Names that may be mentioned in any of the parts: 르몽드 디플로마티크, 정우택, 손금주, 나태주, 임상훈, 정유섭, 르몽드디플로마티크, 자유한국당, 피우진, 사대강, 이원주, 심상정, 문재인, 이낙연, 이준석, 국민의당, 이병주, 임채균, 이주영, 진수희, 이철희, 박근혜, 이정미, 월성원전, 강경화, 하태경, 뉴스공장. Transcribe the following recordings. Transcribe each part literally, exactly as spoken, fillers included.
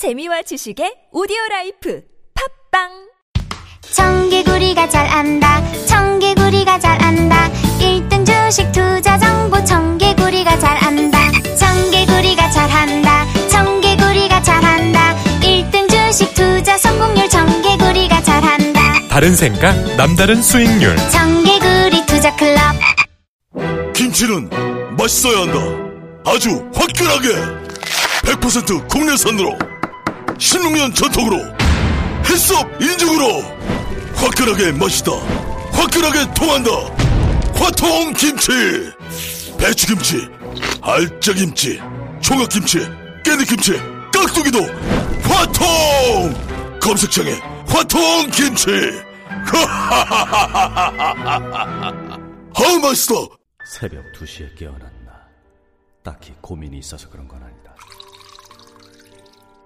재미와 지식의 오디오라이프 팝빵. 청개구리가 잘 안다. 청개구리가 잘 안다. 일 등 주식 투자 정보 청개구리가 잘 안다. 청개구리가 잘 한다. 청개구리가 잘 한다. 일 등 주식 투자 성공률 청개구리가 잘 한다. 다른 생각, 남다른 수익률. 청개구리 투자 클럽. 김치는 맛있어야 한다. 아주 화끈하게. 백 퍼센트 국내산으로. 십육 년 전통으로. 햇섭 인증으로 화끈하게 맛있다. 화끈하게 통한다. 화통김치, 배추김치, 알짜김치, 총각김치, 깨잎김치, 깍두기도 화통. 검색창에 화통김치. 하하하하하하. 아, 맛있다. 새벽 두 시에 깨어났나. 딱히 고민이 있어서 그런 건 아니다.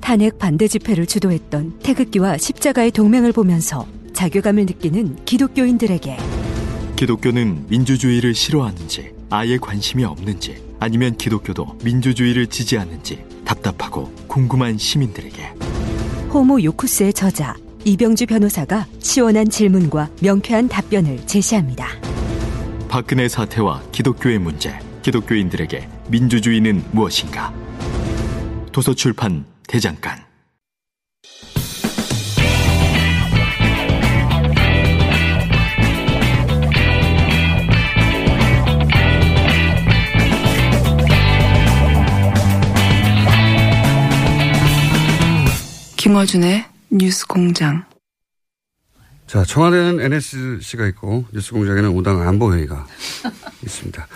탄핵 반대 집회를 주도했던 태극기와 십자가의 동맹을 보면서 자괴감을 느끼는 기독교인들에게, 기독교는 민주주의를 싫어하는지, 아예 관심이 없는지, 아니면 기독교도 민주주의를 지지하는지 답답하고 궁금한 시민들에게 호모 요쿠스의 저자 이병주 변호사가 시원한 질문과 명쾌한 답변을 제시합니다. 박근혜 사태와 기독교의 문제, 기독교인들에게 민주주의는 무엇인가. 도서출판 대장간. 김어준의 뉴스공장. 자, 청와대는 엔 에스 씨가 있고 뉴스공장에는 오당 안보회의가 있습니다.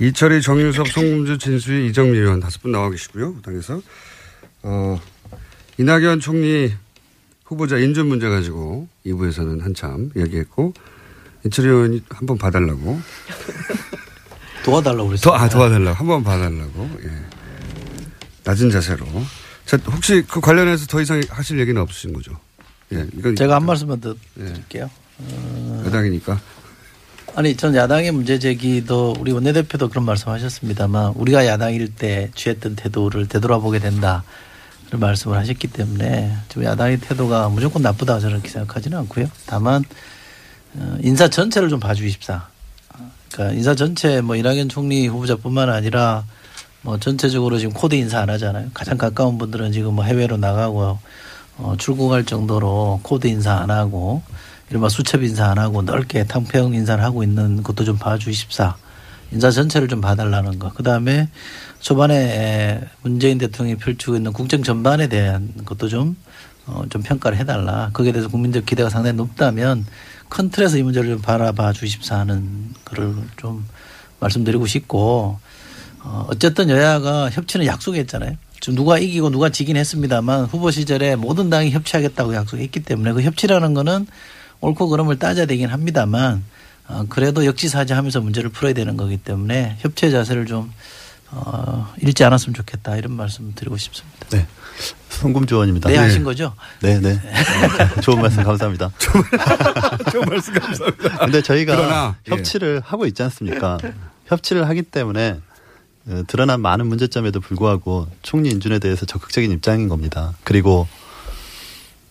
이철희, 정유섭, 손금주, 진수희, 이정미 의원 다섯 분 나와 계시고요. 당에서 어, 이낙연 총리 후보자 인준 문제 가지고 이 부에서는 한참 얘기했고, 이철희 의원이 한번 봐달라고. 도와달라고 그랬어요. 도, 아, 도와달라고. 한번 봐달라고. 예. 낮은 자세로. 자, 혹시 그 관련해서 더 이상 하실 얘기는 없으신 거죠? 예, 이건 제가 한 말씀만 더 드릴게요. 예. 어... 야당이니까. 아니, 전 야당의 문제 제기도 우리 원내대표도 그런 말씀하셨습니다만, 우리가 야당일 때 취했던 태도를 되돌아보게 된다, 그런 말씀을 하셨기 때문에 지금 야당의 태도가 무조건 나쁘다 저는 생각하지는 않고요. 다만 인사 전체를 좀 봐주십사. 그러니까 인사 전체, 뭐 이낙연 총리 후보자뿐만 아니라 뭐 전체적으로 지금 코드 인사 안 하잖아요. 가장 가까운 분들은 지금 뭐 해외로 나가고 어 출국할 정도로 코드 인사 안 하고, 이른바 수첩 인사 안 하고 넓게 탕평 인사를 하고 있는 것도 좀 봐주십사. 인사 전체를 좀 봐달라는 거. 그다음에 초반에 문재인 대통령이 펼치고 있는 국정 전반에 대한 것도 좀 어 좀 평가를 해달라. 거기에 대해서 국민적 기대가 상당히 높다면 큰 틀에서 이 문제를 좀 바라봐 주십사 하는 거를 좀 말씀드리고 싶고, 어쨌든 여야가 협치는 약속했잖아요. 지금 누가 이기고 누가 지긴 했습니다만 후보 시절에 모든 당이 협치하겠다고 약속했기 때문에 그 협치라는 거는 옳고 그름을 따져야 되긴 합니다만, 그래도 역지사지하면서 문제를 풀어야 되는 거기 때문에 협치의 자세를 좀 잃지 않았으면 좋겠다, 이런 말씀 드리고 싶습니다. 네, 손금주 의원입니다. 네, 하신 거죠? 네, 네. 좋은 말씀 감사합니다. 좋은 말씀 감사합니다. 근데 저희가 그러나, 협치를 예. 하고 있지 않습니까? 협치를 하기 때문에 드러난 많은 문제점에도 불구하고 총리 인준에 대해서 적극적인 입장인 겁니다. 그리고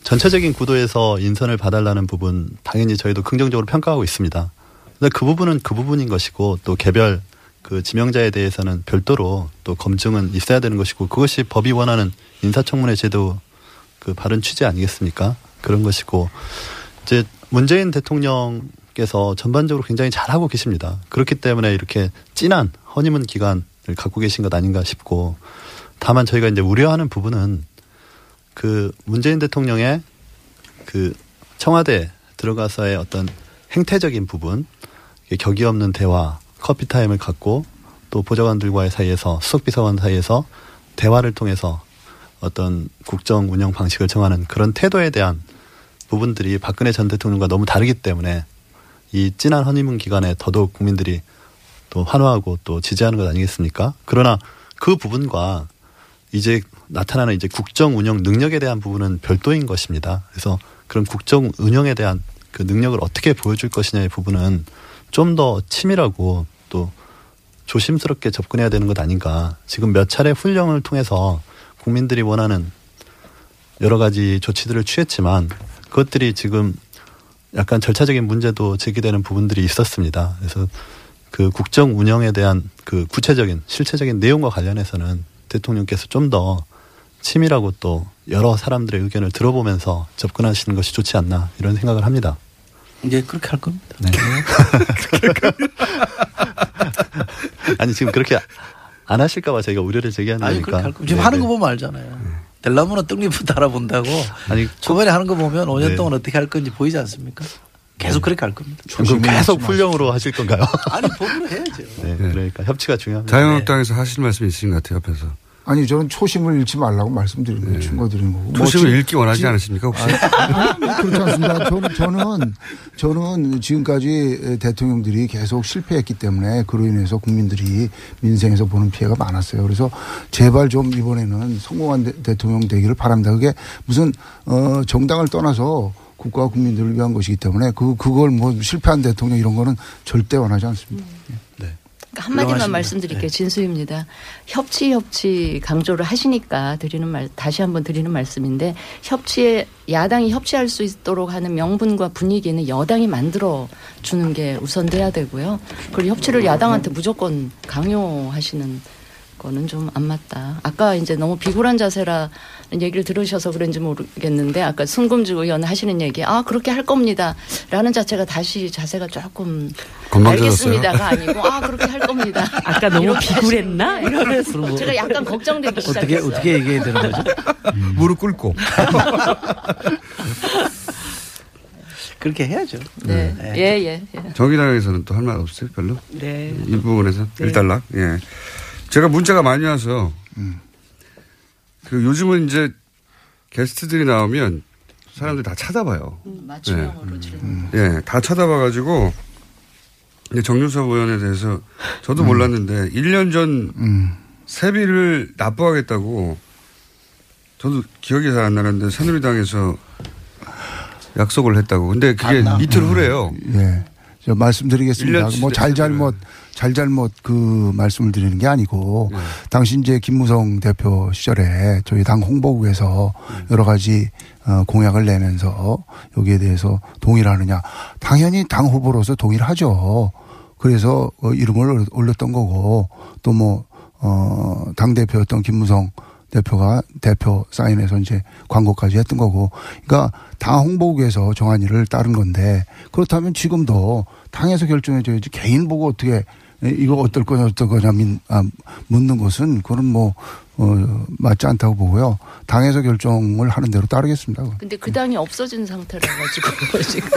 전체적인 구도에서 인선을 봐달라는 부분 당연히 저희도 긍정적으로 평가하고 있습니다. 근데 그 부분은 그 부분인 것이고, 또 개별 그 지명자에 대해서는 별도로 또 검증은 있어야 되는 것이고, 그것이 법이 원하는 인사청문회 제도 그 바른 취지 아니겠습니까? 그런 것이고, 이제 문재인 대통령께서 전반적으로 굉장히 잘하고 계십니다. 그렇기 때문에 이렇게 진한 허니문 기간 갖고 계신 것 아닌가 싶고, 다만 저희가 이제 우려하는 부분은 그 문재인 대통령의 그 청와대 들어가서의 어떤 행태적인 부분, 격이 없는 대화, 커피 타임을 갖고 또 보좌관들과의 사이에서, 수석비서관 사이에서 대화를 통해서 어떤 국정 운영 방식을 정하는 그런 태도에 대한 부분들이 박근혜 전 대통령과 너무 다르기 때문에 이 지난 허니문 기간에 더더욱 국민들이 또 환호하고 또 지지하는 것 아니겠습니까? 그러나 그 부분과 이제 나타나는 이제 국정 운영 능력에 대한 부분은 별도인 것입니다. 그래서 그런 국정 운영에 대한 그 능력을 어떻게 보여줄 것이냐의 부분은 좀 더 치밀하고 또 조심스럽게 접근해야 되는 것 아닌가. 지금 몇 차례 훈령을 통해서 국민들이 원하는 여러 가지 조치들을 취했지만 그것들이 지금 약간 절차적인 문제도 제기되는 부분들이 있었습니다. 그래서 그 국정 운영에 대한 그 구체적인 실체적인 내용과 관련해서는 대통령께서 좀 더 치밀하고 또 여러 사람들의 의견을 들어보면서 접근하시는 것이 좋지 않나 이런 생각을 합니다. 예, 그렇게 할 겁니다. 네. 아니 지금 그렇게 안 하실까 봐 저희가 우려를 제기하는 아니, 거니까. 아니 지금 네네. 하는 거 보면 알잖아요. 네. 델라무는 떡잎을 달아본다고. 아니 초반에 하는 거 보면 오 년 네. 동안 어떻게 할 건지 보이지 않습니까? 계속 네. 그렇게 할 겁니다. 그럼 계속 훈령으로 하실 건가요? 아니 법으로 해야죠. 네, 그러니까 협치가 중요합니다. 자유한국당에서 네. 하실 말씀이 있으신 것 같아요. 옆에서. 아니 저는 초심을 잃지 말라고 말씀드리는 거예요. 충고드리는 거고. 초심을 뭐, 잃기 원하지 지, 않으십니까 혹시? 아, 그렇지 않습니다. 저는, 저는 저는 지금까지 대통령들이 계속 실패했기 때문에 그로 인해서 국민들이 민생에서 보는 피해가 많았어요. 그래서 제발 좀 이번에는 성공한 대, 대통령 되기를 바랍니다. 그게 무슨 어, 정당을 떠나서 국가와 국민들을 위한 것이기 때문에 그, 그걸 뭐 실패한 대통령 이런 거는 절대 원하지 않습니다. 음. 네. 한마디만 말씀드릴게요. 네. 진수희입니다. 협치 협치 강조를 하시니까 드리는 말 다시 한번 드리는 말씀인데 협치에 야당이 협치할 수 있도록 하는 명분과 분위기는 여당이 만들어주는 게 우선돼야 되고요. 그리고 협치를 야당한테 무조건 강요하시는 거는 좀 안 맞다. 아까 이제 너무 비굴한 자세라는 얘기를 들으셔서 그런지 모르겠는데 아까 손금주 의원 하시는 얘기 아 그렇게 할 겁니다 라는 자체가 다시 자세가 조금 알겠습니다가 아니고 아 그렇게 할 겁니다. 아까 너무 비굴했나? 이러면서 제가 약간 걱정되기 시작했어요. 어떻게, 어떻게 얘기해야 되는 거죠? 음. 무릎 꿇고. 그렇게 해야죠. 네. 네. 예, 예, 예. 정의당에서는 또 할 말 없어요? 별로? 네. 이 부분에서 네. 일단락. 예. 제가 문자가 많이 와서 음. 그 요즘은 이제 게스트들이 나오면 사람들이 다 찾아봐요. 음, 맞춤형으로 지금. 음. 예, 음. 네, 다 찾아봐가지고 이제 정유섭 의원에 대해서 저도 음. 몰랐는데 일 년 전 음. 세비를 납부하겠다고 저도 기억이 잘 안 나는데 새누리당에서 약속을 했다고. 근데 그게 이틀 후래요. 예, 저 말씀드리겠습니다. 뭐 잘잘못. 잘잘못 그 말씀을 드리는 게 아니고 네. 당시 이제 김무성 대표 시절에 저희 당 홍보국에서 네. 여러 가지 공약을 내면서 여기에 대해서 동의를 하느냐. 당연히 당 후보로서 동의를 하죠. 그래서 이름을 올렸던 거고 또 뭐 어 당대표였던 김무성 대표가 대표 사인해서 이제 광고까지 했던 거고. 그러니까 당 홍보국에서 정한 일을 따른 건데 그렇다면 지금도 당에서 결정해줘야지 개인 보고 어떻게 이거 어떨 거냐 어떨 거냐 민, 아, 묻는 것은 그건 뭐 어, 맞지 않다고 보고요. 당에서 결정을 하는 대로 따르겠습니다. 그런데 그 당이 없어진 상태라 가지고 지금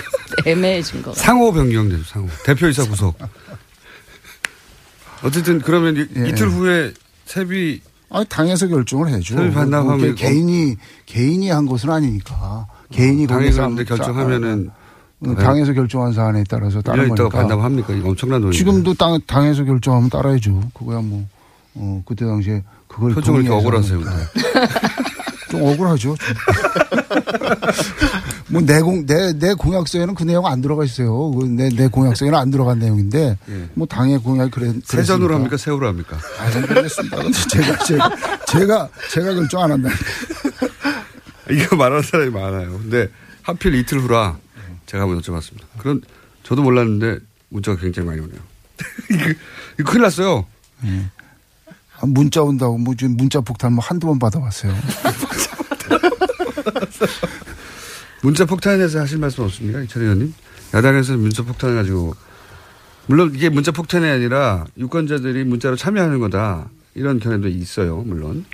애매해진 거. 상호 변경되죠. 상호 대표이사 구속. 어쨌든 그러면 이, 예. 이틀 후에 세비. 아니 당에서 결정을 해줘. 세비 반납하면 개인이 개인이 한 것은 아니니까. 개인이 당에서 결정하면은. 당에서 결정한 사안에 따라서 따르는 거니까. 이따가 반납합니까? 이거 엄청난 돈이네. 지금도 당, 당에서 결정하면 따라야죠. 그거야 뭐 어, 그때 당시에 그걸 표정을 이렇게 억울하세요. 좀 억울하죠. 뭐 내 공, 내, 내 공약서에는 그 내용 안 들어가 있어요. 내, 내 공약서에는 안 들어간 내용인데 예. 뭐 당의 공약이 그래. 세전으로 합니까? 세후로 합니까? 아, 모르겠습니다. 제가, 제가, 제가, 제가 결정 안 한다. 이거 말하는 사람이 많아요. 근데 하필 이틀 후라. 제가 한번 여쭤봤습니다. 그런 저도 몰랐는데 문자가 굉장히 많이 오네요. 이거 큰일 났어요. 네. 아, 문자 온다고 뭐 지금 문자 폭탄 뭐 한두 번 받아봤어요. 문자 폭탄에서 하실 말씀 없습니까? 이철희 의원님. 야당에서 문자 폭탄 가지고. 물론 이게 문자 폭탄이 아니라 유권자들이 문자로 참여하는 거다. 이런 견해도 있어요. 물론.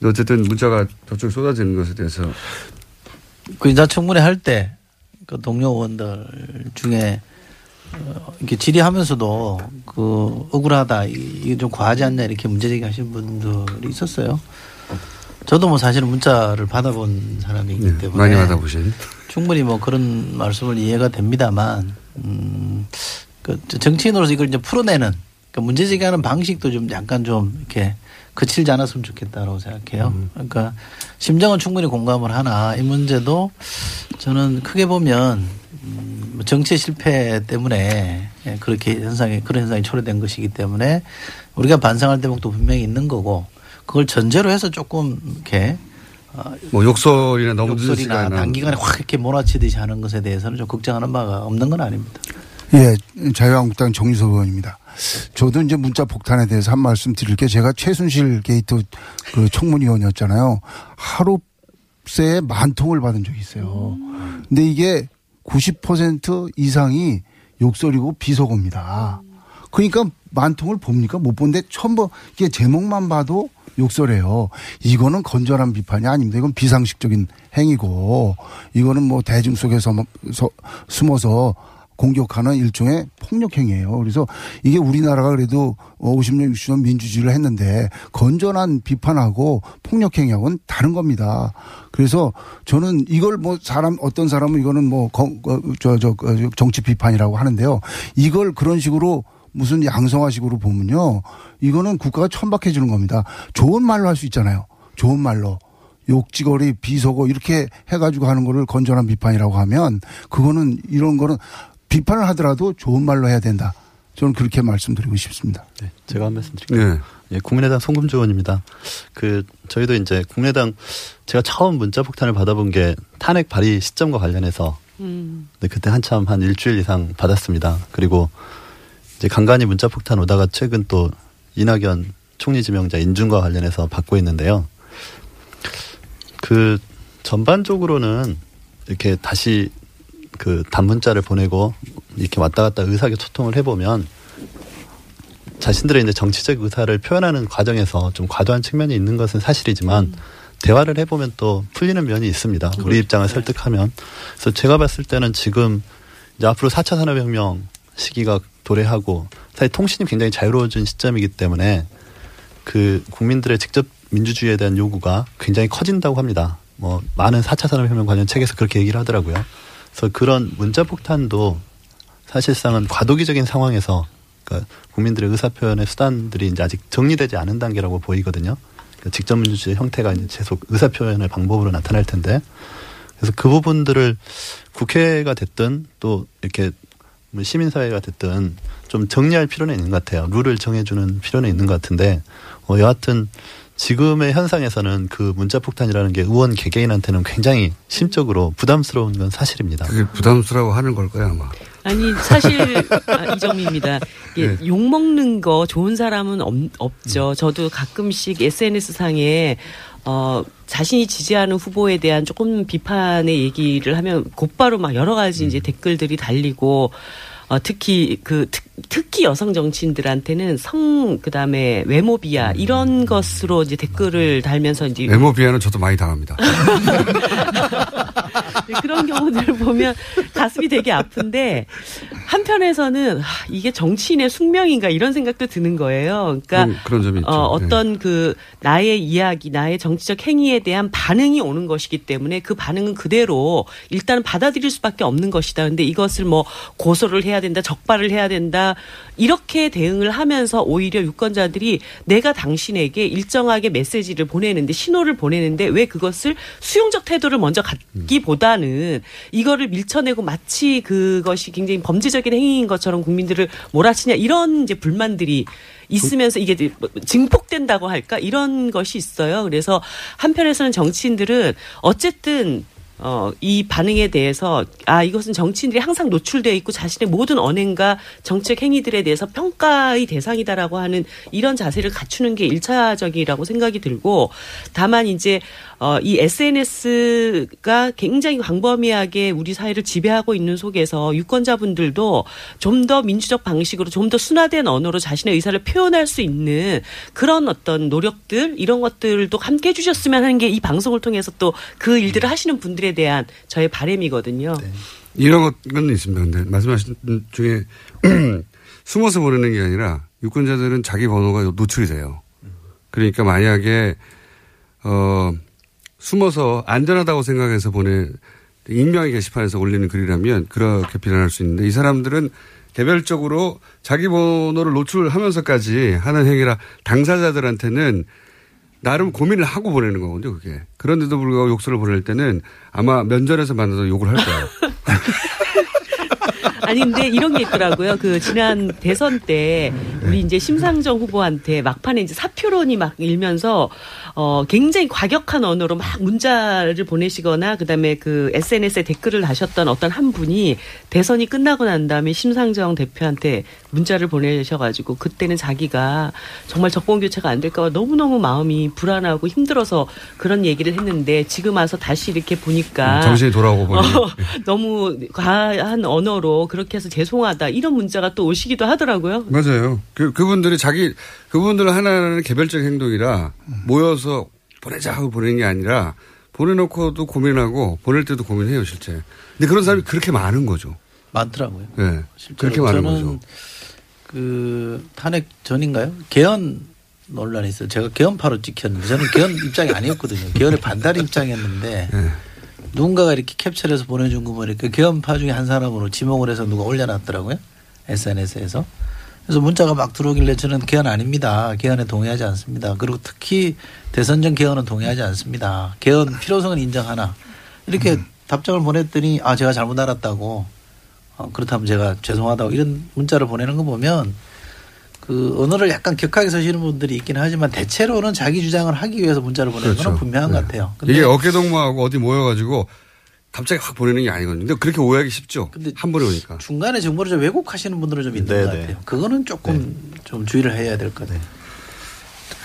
근데 어쨌든 문자가 저쪽에 쏟아지는 것에 대해서. 그 인사청문회 할 때. 그 동료 의원들 중에 이렇게 질의하면서도 그 억울하다 이게 좀 과하지 않냐 이렇게 문제제기하신 분들이 있었어요. 저도 뭐 사실은 문자를 받아본 사람이기 네, 때문에 많이 받아보신 충분히 뭐 그런 말씀을 이해가 됩니다만 음, 그 정치인으로서 이걸 이제 풀어내는 그러니까 문제 제기하는 방식도 좀 약간 좀 이렇게 그칠지 않았으면 좋겠다라고 생각해요. 음. 그러니까 심정은 충분히 공감을 하나 이 문제도 저는 크게 보면 음, 정치의 실패 때문에 그렇게 현상이 그런 현상이 초래된 것이기 때문에 우리가 반성할 대목도 분명히 있는 거고. 그걸 전제로 해서 조금 이렇게 뭐 욕설이나 너무 욕설이나 단기간에 확 이렇게 몰아치듯이 하는 것에 대해서는 좀 걱정하는 바가 없는 건 아닙니다. 예, 자유한국당 정유섭 의원입니다. 저도 이제 문자 폭탄에 대해서 한 말씀 드릴 게 제가 최순실 게이트 그 청문위원이었잖아요. 하루새에 만 통을 받은 적이 있어요. 근데 이게 구십 퍼센트 이상이 욕설이고 비속어입니다. 그러니까 만 통을 봅니까? 못 본데 처음 보 이게 제목만 봐도 욕설해요. 이거는 건전한 비판이 아닙니다. 이건 비상식적인 행위고 이거는 뭐 대중 속에서 숨어서 공격하는 일종의 폭력행위예요. 그래서 이게 우리나라가 그래도 오십 년, 육십 년 민주주의를 했는데 건전한 비판하고 폭력행위하고는 다른 겁니다. 그래서 저는 이걸 뭐 사람 어떤 사람은 이거는 뭐 저 저 정치 비판이라고 하는데요. 이걸 그런 식으로 무슨 양성화식으로 보면요. 이거는 국가가 천박해지는 겁니다. 좋은 말로 할 수 있잖아요. 좋은 말로. 욕지거리, 비속어 이렇게 해가지고 하는 거를 건전한 비판이라고 하면 그거는 이런 거는 비판을 하더라도 좋은 말로 해야 된다. 저는 그렇게 말씀드리고 싶습니다. 네, 제가 한 말씀 드릴게요. 네. 예, 국민의당 손금주 의원입니다. 그 저희도 이제 국민의당 제가 처음 문자 폭탄을 받아본 게 탄핵 발의 시점과 관련해서 음. 네, 그때 한참 한 일주일 이상 받았습니다. 그리고 이제 간간히 문자폭탄 오다가 최근 또 이낙연 총리 지명자 인준과 관련해서 받고 있는데요. 그 전반적으로는 이렇게 다시 그 단문자를 보내고 이렇게 왔다 갔다 의사소통을 해보면 자신들의 이제 정치적 의사를 표현하는 과정에서 좀 과도한 측면이 있는 것은 사실이지만 음. 대화를 해보면 또 풀리는 면이 있습니다. 그렇죠. 우리 입장을 설득하면. 그래서 제가 봤을 때는 지금 이제 앞으로 사 차 산업혁명 시기가 도래하고 사실 통신이 굉장히 자유로워진 시점이기 때문에 그 국민들의 직접 민주주의에 대한 요구가 굉장히 커진다고 합니다. 뭐 많은 사 차 산업혁명 관련 책에서 그렇게 얘기를 하더라고요. 그래서 그런 문자폭탄도 사실상은 과도기적인 상황에서 그러니까 국민들의 의사표현의 수단들이 이제 아직 정리되지 않은 단계라고 보이거든요. 그러니까 직접 민주주의 형태가 이제 계속 의사표현의 방법으로 나타날 텐데 그래서 그 부분들을 국회가 됐든 또 이렇게 시민사회가 됐든 좀 정리할 필요는 있는 것 같아요. 룰을 정해주는 필요는 있는 것 같은데 어, 여하튼 지금의 현상에서는 그 문자폭탄이라는 게 의원 개개인한테는 굉장히 심적으로 부담스러운 건 사실입니다. 그게 부담스러워 하는 걸 거야 아마. 아니 사실 아, 이정미입니다. 예, 네. 욕먹는 거 좋은 사람은 없, 없죠. 저도 가끔씩 에스엔에스상에 어, 자신이 지지하는 후보에 대한 조금 비판의 얘기를 하면 곧바로 막 여러 가지 이제 댓글들이 달리고, 어, 특히 그, 특, 특히 여성 정치인들한테는 성, 그 다음에 외모 비하, 이런 것으로 이제 댓글을 달면서 이제. 외모 비하는 저도 많이 당합니다. 그런 경우들을 보면 가슴이 되게 아픈데 한편에서는 이게 정치인의 숙명인가 이런 생각도 드는 거예요. 그러니까 그런, 그런 점이 있죠. 어, 어떤 네. 그 나의 이야기, 나의 정치적 행위에 대한 반응이 오는 것이기 때문에 그 반응은 그대로 일단 받아들일 수밖에 없는 것이다. 그런데 이것을 뭐 고소를 해야 된다, 적발을 해야 된다 이렇게 대응을 하면서 오히려 유권자들이 내가 당신에게 일정하게 메시지를 보내는데 신호를 보내는데 왜 그것을 수용적 태도를 먼저 갖기보다 는 이거를 밀쳐내고 마치 그것이 굉장히 범죄적인 행위인 것처럼 국민들을 몰아치냐 이런 이제 불만들이 있으면서 이게 증폭된다고 할까 이런 것이 있어요. 그래서 한편에서는 정치인들은 어쨌든 어, 이 반응에 대해서 아 이것은 정치인들이 항상 노출되어 있고 자신의 모든 언행과 정책 행위들에 대해서 평가의 대상이다라고 하는 이런 자세를 갖추는 게 일차적이라고 생각이 들고 다만 이제 어, 이 에스엔에스가 굉장히 광범위하게 우리 사회를 지배하고 있는 속에서 유권자분들도 좀 더 민주적 방식으로 좀 더 순화된 언어로 자신의 의사를 표현할 수 있는 그런 어떤 노력들 이런 것들도 함께 해주셨으면 하는 게 이 방송을 통해서 또 그 일들을 하시는 분들의 에 대한 저의 바람이거든요. 네. 이런 건 있습니다. 근데 말씀하신 중에 숨어서 보내는 게 아니라 유권자들은 자기 번호가 노출이 돼요. 그러니까 만약에 어, 숨어서 안전하다고 생각해서 보내 익명의 게시판에서 올리는 글이라면 그렇게 비난할 수 있는데, 이 사람들은 개별적으로 자기 번호를 노출하면서까지 하는 행위라 당사자들한테는 나름 고민을 하고 보내는 거거든요, 그게. 그런데도 불구하고 욕설을 보낼 때는 아마 면전에서 만나서 욕을 할 거예요. 아니, 근데 이런 게 있더라고요. 그, 지난 대선 때, 우리 이제 심상정 후보한테 막판에 이제 사표론이 막 일면서, 어, 굉장히 과격한 언어로 막 문자를 보내시거나, 그 다음에 그 에스엔에스에 댓글을 다셨던 어떤 한 분이 대선이 끝나고 난 다음에 심상정 대표한테 문자를 보내셔가지고, 그때는 자기가 정말 정권교체가 안 될까봐 너무너무 마음이 불안하고 힘들어서 그런 얘기를 했는데, 지금 와서 다시 이렇게 보니까. 정신이 돌아오고 보니. 어, 너무 과한 언어로 그렇게 해서 죄송하다 이런 문자가 또 오시기도 하더라고요. 맞아요. 그, 그분들이 자기 그분들 하나는 개별적인 행동이라 모여서 보내자 하고 보내는 게 아니라 보내놓고도 고민하고 보낼 때도 고민해요 실제. 근데 그런 사람이 그렇게 많은 거죠. 많더라고요. 네, 그렇게 많은 거죠. 그 탄핵 전인가요? 개헌 논란이 있어요. 제가 개헌파로 찍혔는데 저는 개헌 입장이 아니었거든요. 개헌의 반달 입장이었는데. 네. 누군가가 이렇게 캡처를 해서 보내준 거 보니까 개헌파 중에 한 사람으로 지목을 해서 누가 올려놨더라고요. 에스엔에스에서. 그래서 문자가 막 들어오길래 저는 개헌 아닙니다. 개헌에 동의하지 않습니다. 그리고 특히 대선 전 개헌은 동의하지 않습니다. 개헌 필요성은 인정하나. 이렇게 음. 답장을 보냈더니 아 제가 잘못 알았다고. 아, 그렇다면 제가 죄송하다고. 이런 문자를 보내는 거 보면 그 언어를 약간 격하게 쓰시는 분들이 있긴 하지만 대체로는 자기 주장을 하기 위해서 문자를 보내는 그렇죠. 건 분명한 네. 것 같아요. 근데 이게 어깨동무하고 어디 모여가지고 갑자기 확 보내는 게 아니거든요. 그렇게 오해하기 쉽죠. 한 번에 오니까. 중간에 정보를 좀 왜곡하시는 분들은 좀 있는 네네. 것 같아요. 그거는 조금 네. 좀 주의를 해야 될 것 같아요.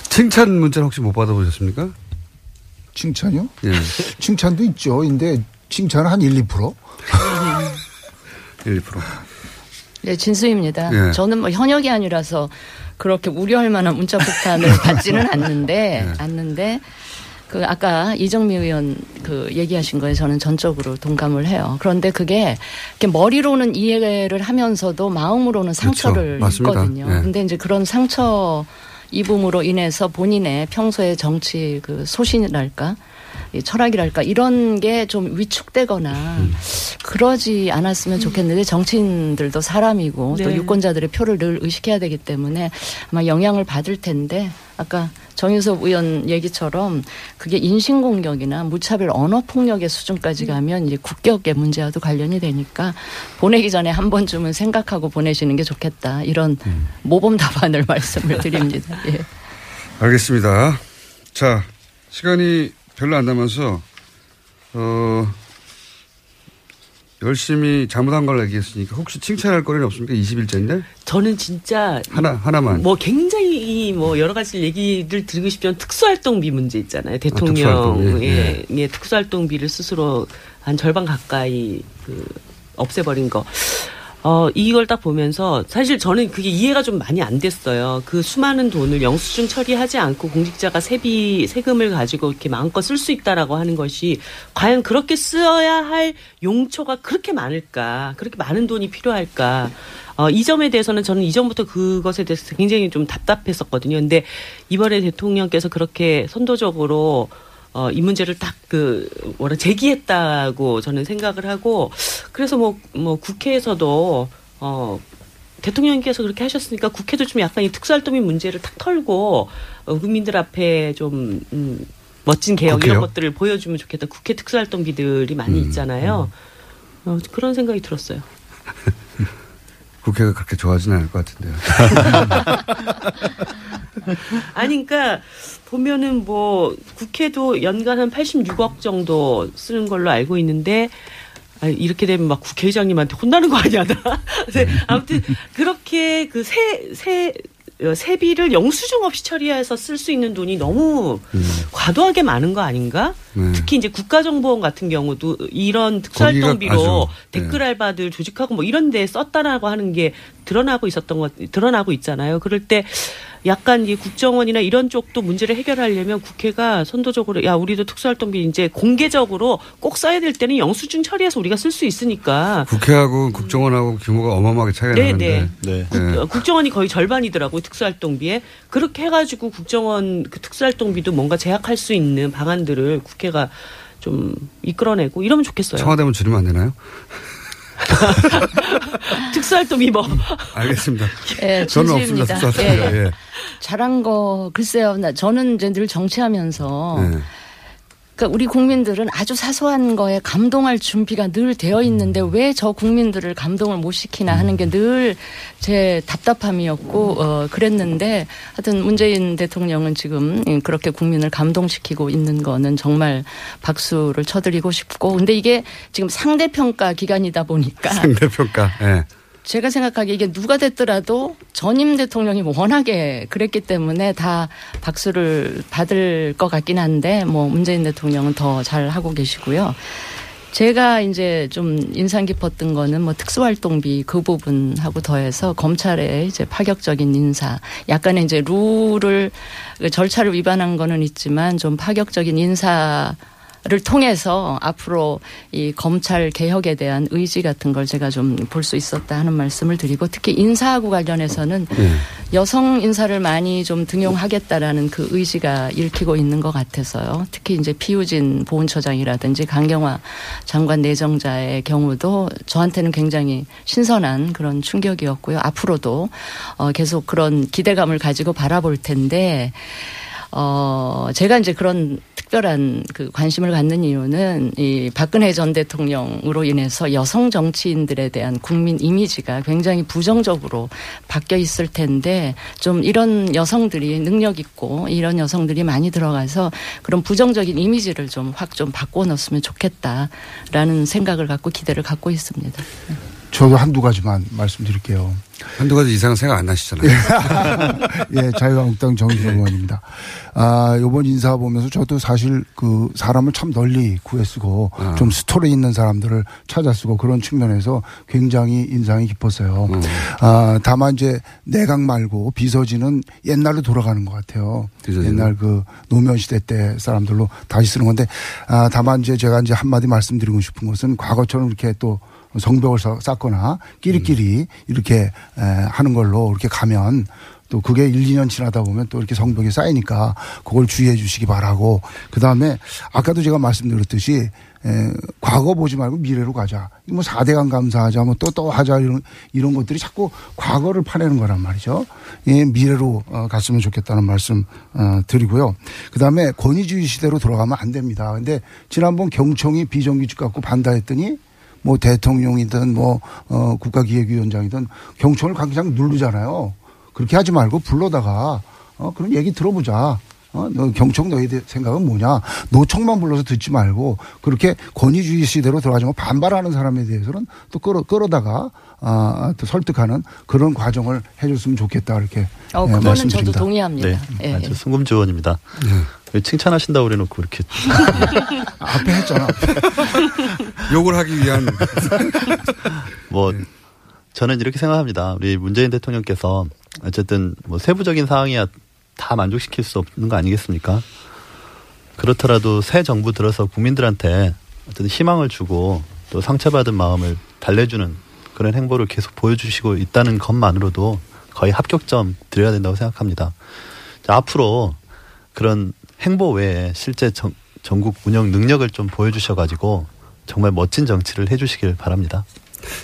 칭찬 문자는 혹시 못 받아보셨습니까? 칭찬이요? 네. 칭찬도 있죠. 근데 칭찬은 한 일, 이 퍼센트. 일, 이 퍼센트. 네, 진수입니다. 네. 저는 뭐 현역이 아니라서 그렇게 우려할 만한 문자 폭탄을 받지는 않는데, 네. 않는데, 그 아까 이정미 의원 그 얘기하신 거에 저는 전적으로 동감을 해요. 그런데 그게 이렇게 머리로는 이해를 하면서도 마음으로는 상처를 입거든요. 그렇죠. 네. 근데 이제 그런 상처 입음으로 인해서 본인의 평소의 정치 그 소신이랄까? 이 철학이랄까 이런 게 좀 위축되거나 음. 그러지 않았으면 좋겠는데 정치인들도 사람이고 네. 또 유권자들의 표를 늘 의식해야 되기 때문에 아마 영향을 받을 텐데 아까 정유섭 의원 얘기처럼 그게 인신공격이나 무차별 언어폭력의 수준까지 가면 이제 국격의 문제와도 관련이 되니까 보내기 전에 한 번쯤은 생각하고 보내시는 게 좋겠다 이런 음. 모범 답안을 말씀을 드립니다. 예. 알겠습니다. 자 시간이 별로 안 남아서 어, 열심히 잘못한 걸 얘기했으니까 혹시 칭찬할 거리는 없습니까? 이십 일째인데? 저는 진짜 하나 하나만 뭐 굉장히 뭐 여러 가지 얘기를 드리고 싶지만 특수활동비 문제 있잖아요. 대통령의 아, 특수활동비. 예. 예, 특수활동비를 스스로 한 절반 가까이 그 없애버린 거. 어, 이걸 딱 보면서 사실 저는 그게 이해가 좀 많이 안 됐어요. 그 수많은 돈을 영수증 처리하지 않고 공직자가 세비, 세금을 가지고 이렇게 마음껏 쓸 수 있다라고 하는 것이 과연 그렇게 써야 할 용처가 그렇게 많을까? 그렇게 많은 돈이 필요할까? 어, 이 점에 대해서는 저는 이전부터 그것에 대해서 굉장히 좀 답답했었거든요. 근데 이번에 대통령께서 그렇게 선도적으로 어, 이 문제를 딱 그, 뭐라, 제기했다고 저는 생각을 하고, 그래서 뭐, 뭐, 국회에서도, 어, 대통령께서 그렇게 하셨으니까 국회도 좀 약간 이 특수활동비 문제를 탁 털고, 어, 국민들 앞에 좀, 음, 멋진 개혁 국회요? 이런 것들을 보여주면 좋겠다. 국회 특수활동비들이 많이 음, 있잖아요. 음. 어, 그런 생각이 들었어요. 국회가 그렇게 좋아하진 않을 것 같은데요. 아니, 그러니까, 보면은 뭐, 국회도 연간 한 팔십육억 정도 쓰는 걸로 알고 있는데, 아니, 이렇게 되면 막 국회의장님한테 혼나는 거 아니야, 나? 아무튼, 그렇게 그 세, 세, 세비를 영수증 없이 처리해서 쓸 수 있는 돈이 너무 음. 과도하게 많은 거 아닌가? 네. 특히 이제 국가정보원 같은 경우도 이런 특수활동비로 네. 댓글 알바들 조직하고 뭐 이런 데 썼다라고 하는 게 드러나고 있었던 것, 드러나고 있잖아요. 그럴 때 약간 이 국정원이나 이런 쪽도 문제를 해결하려면 국회가 선도적으로 야 우리도 특수활동비 이제 공개적으로 꼭 써야 될 때는 영수증 처리해서 우리가 쓸 수 있으니까. 국회하고 국정원하고 규모가 어마어마하게 차이가 네, 나는데. 네. 국, 네. 국정원이 거의 절반이더라고요. 특수활동비에. 그렇게 해가지고 국정원 그 특수활동비도 뭔가 제약할 수 있는 방안들을 국회가 좀 이끌어내고 이러면 좋겠어요. 청와대면 줄이면 안 되나요? 특수활동이 뭐. 알겠습니다. 예, 저는 없습니다. 예, 예. 잘한 거 글쎄요. 나 저는 이제 늘 정치하면서 네. 그러니까 우리 국민들은 아주 사소한 거에 감동할 준비가 늘 되어 있는데 왜 저 국민들을 감동을 못 시키나 하는 게 늘 제 답답함이었고 어, 그랬는데 하여튼 문재인 대통령은 지금 그렇게 국민을 감동시키고 있는 거는 정말 박수를 쳐드리고 싶고 근데 이게 지금 상대평가 기간이다 보니까 상대평가 네. 제가 생각하기에 이게 누가 됐더라도 전임 대통령이 워낙에 그랬기 때문에 다 박수를 받을 것 같긴 한데 뭐 문재인 대통령은 더 잘하고 계시고요. 제가 이제 좀 인상 깊었던 거는 뭐 특수활동비 그 부분하고 더해서 검찰의 이제 파격적인 인사, 약간의 이제 룰을 절차를 위반한 거는 있지만 좀 파격적인 인사. 를 통해서 앞으로 이 검찰 개혁에 대한 의지 같은 걸 제가 좀 볼 수 있었다 하는 말씀을 드리고 특히 인사하고 관련해서는 네. 여성 인사를 많이 좀 등용하겠다라는 그 의지가 읽히고 있는 것 같아서요. 특히 이제 피우진 보훈처장이라든지 강경화 장관 내정자의 경우도 저한테는 굉장히 신선한 그런 충격이었고요. 앞으로도 계속 그런 기대감을 가지고 바라볼 텐데 어, 제가 이제 그런 특별한 그 관심을 갖는 이유는 이 박근혜 전 대통령으로 인해서 여성 정치인들에 대한 국민 이미지가 굉장히 부정적으로 바뀌어 있을 텐데 좀 이런 여성들이 능력 있고 이런 여성들이 많이 들어가서 그런 부정적인 이미지를 좀 확 좀 바꿔놓으면 좋겠다라는 생각을 갖고 기대를 갖고 있습니다. 저도 한두 가지만 말씀드릴게요. 한두 가지 이상은 생각 안 나시잖아요. 예, 자유한국당 정유섭 의원입니다. 아, 요번 인사 보면서 저도 사실 그 사람을 참 널리 구해 쓰고 아. 좀 스토리 있는 사람들을 찾아 쓰고 그런 측면에서 굉장히 인상이 깊었어요. 음. 아, 다만 이제 내각 말고 비서진은 옛날로 돌아가는 것 같아요. 비서진은? 옛날 그 노무현 시대 때 사람들로 다시 쓰는 건데 아, 다만 이제 제가 이제 한마디 말씀드리고 싶은 것은 과거처럼 이렇게 또 성벽을 쌓거나 끼리끼리 음. 이렇게 하는 걸로 이렇게 가면 또 그게 일, 이 년 지나다 보면 또 이렇게 성벽이 쌓이니까 그걸 주의해 주시기 바라고 그다음에 아까도 제가 말씀드렸듯이 에, 과거 보지 말고 미래로 가자. 뭐 사대강 감사하자, 뭐 또 또 하자 이런 이런 것들이 자꾸 과거를 파내는 거란 말이죠. 예, 미래로 어, 갔으면 좋겠다는 말씀 어, 드리고요. 그다음에 권위주의 시대로 돌아가면 안 됩니다. 근데 지난번 경총이 비정규직 갖고 반대했더니 뭐 대통령이든 뭐 어, 국가기획위원장이든 경총을 가장 누르잖아요. 그렇게 하지 말고 불러다가 어, 그럼 얘기 들어보자. 어, 너 경총 너희 생각은 뭐냐. 노총만 불러서 듣지 말고 그렇게 권위주의 시대로 들어가지 말고 반발하는 사람에 대해서는 또 끌어, 끌어다가 아, 또 설득하는 그런 과정을 해줬으면 좋겠다 이렇게 어, 네, 그거는 말씀드립니다. 저도 동의합니다. 네, 예, 예. 저 손금주 의원입니다. 네. 왜 칭찬하신다고 그래놓고 그렇게 앞에 했잖아. 욕을 하기 위한 뭐 네. 저는 이렇게 생각합니다. 우리 문재인 대통령께서 어쨌든 뭐 세부적인 사항이야 다 만족시킬 수 없는 거 아니겠습니까? 그렇더라도 새 정부 들어서 국민들한테 어쨌든 희망을 주고 또 상처받은 마음을 달래주는 그런 행보를 계속 보여주시고 있다는 것만으로도 거의 합격점 드려야 된다고 생각합니다. 자, 앞으로 그런 행보 외에 실제 정, 전국 운영 능력을 좀 보여주셔가지고 정말 멋진 정치를 해주시길 바랍니다.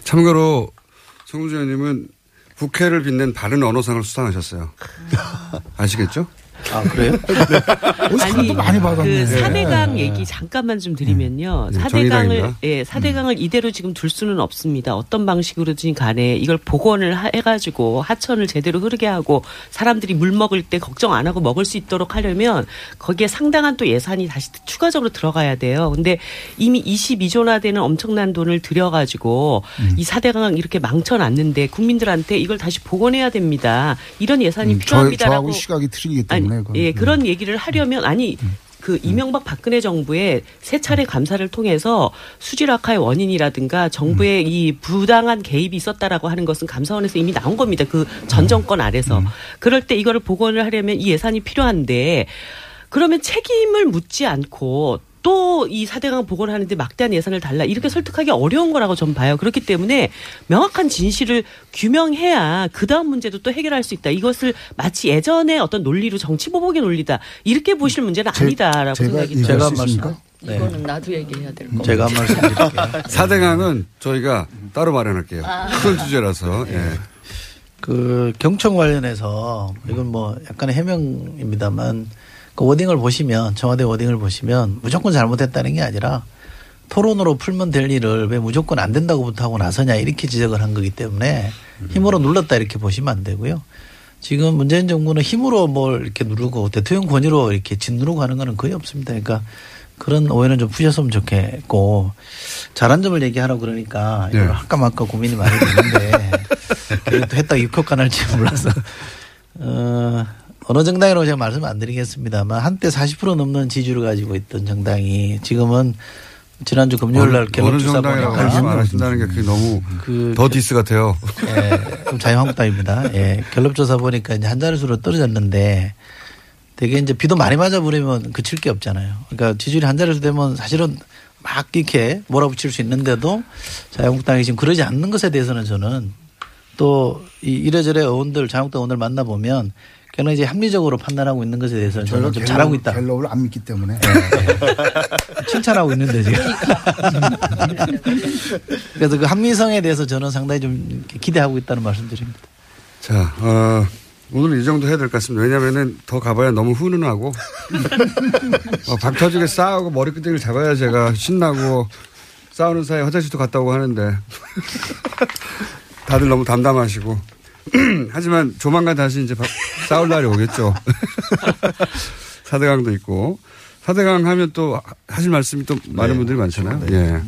참고로 손금주 의원님은 국회를 빛낸 바른 언어상을 수상하셨어요. 아시겠죠? 아 그래요? 네. 아니 많이 그 사대강 얘기 잠깐만 좀 드리면요. 네. 사대강을 예 사대강을 음. 이대로 지금 둘 수는 없습니다. 어떤 방식으로든 간에 이걸 복원을 해가지고 하천을 제대로 흐르게 하고 사람들이 물 먹을 때 걱정 안 하고 먹을 수 있도록 하려면 거기에 상당한 또 예산이 다시 추가적으로 들어가야 돼요. 근데 이미 이십이조나 되는 엄청난 돈을 들여가지고 음. 이 사대강 이렇게 망쳐놨는데 국민들한테 이걸 다시 복원해야 됩니다. 이런 예산이 음, 필요합니다라고. 저하고 시각이 틀리기 때문에. 아니, 예, 그런 얘기를 하려면 아니 그 이명박 박근혜 정부의 세 차례 감사를 통해서 수질 악화의 원인이라든가 정부의 음. 이 부당한 개입이 있었다라고 하는 것은 감사원에서 이미 나온 겁니다. 그 전 정권 아래서. 음. 그럴 때 이거를 복원을 하려면 이 예산이 필요한데 그러면 책임을 묻지 않고 또 이 사대강 복원을 하는데 막대한 예산을 달라. 이렇게 설득하기 어려운 거라고 전 봐요. 그렇기 때문에 명확한 진실을 규명해야 그다음 문제도 또 해결할 수 있다. 이것을 마치 예전에 어떤 논리로 정치보복의 논리다. 이렇게 보실 문제는 제, 아니다라고 생각이 들어요. 제가 말씀드릴까요? 네. 이거는 나도 얘기해야 될 겁니다. 제가 말씀드릴게요. 사대강은 저희가 따로 마련할게요. 특별 아. 주제라서. 네. 예. 그 경청 관련해서 이건 뭐 약간의 해명입니다만 그 워딩을 보시면 청와대 워딩을 보시면 무조건 잘못했다는 게 아니라 토론으로 풀면 될 일을 왜 무조건 안 된다고부터 하고 나서냐 이렇게 지적을 한 거기 때문에 힘으로 눌렀다 이렇게 보시면 안 되고요. 지금 문재인 정부는 힘으로 뭘 이렇게 누르고 대통령 권위로 이렇게 짓누르고 하는 건 거의 없습니다. 그러니까 그런 오해는 좀 푸셨으면 좋겠고 잘한 점을 얘기하라고 그러니까 이걸 네. 할까 말까 고민이 많이 되는데 그래도 했다가 육효가 날지 몰라서 어. 어느 정당이라고 제가 말씀 안 드리겠습니다만 한때 사십 퍼센트 넘는 지지를 가지고 있던 정당이 지금은 지난주 금요일 날 개막조사 보니까. 어느 정당이라고 말하신다는 게 그게 너무 그 더 디스 같아요. 예, 그럼 자유한국당입니다. 예, 결합조사 보니까 이제 한 자릿수로 떨어졌는데 되게 이제 비도 많이 맞아버리면 그칠 게 없잖아요. 그러니까 지지율이 한 자릿수 되면 사실은 막 이렇게 몰아붙일 수 있는데도 자유한국당이 지금 그러지 않는 것에 대해서는 저는 또 이래저래 의원들 자유한국당 오늘 만나보면 저는 이제 합리적으로 판단하고 있는 것에 대해서는 저는 좀 잘하고 있다. 갤럽을 안 믿기 때문에. 네. 칭찬하고 있는데 지금. 그래서 그 합리성에 대해서 저는 상당히 좀 기대하고 있다는 말씀드립니다. 자, 어, 오늘 이 정도 해야 될 것 같습니다. 왜냐하면 더 가봐야 너무 훈훈하고 어, 박 터지게 싸우고 머리끄댕이를 잡아야 제가 신나고 싸우는 사이에 화장실도 갔다 오고 하는데 다들 너무 담담하시고. 하지만 조만간 다시 이제 싸울 날이 오겠죠. 사대강도 있고. 사대강 하면 또 하실 말씀이 또 많은 네, 분들이 많잖아요. 네. 예.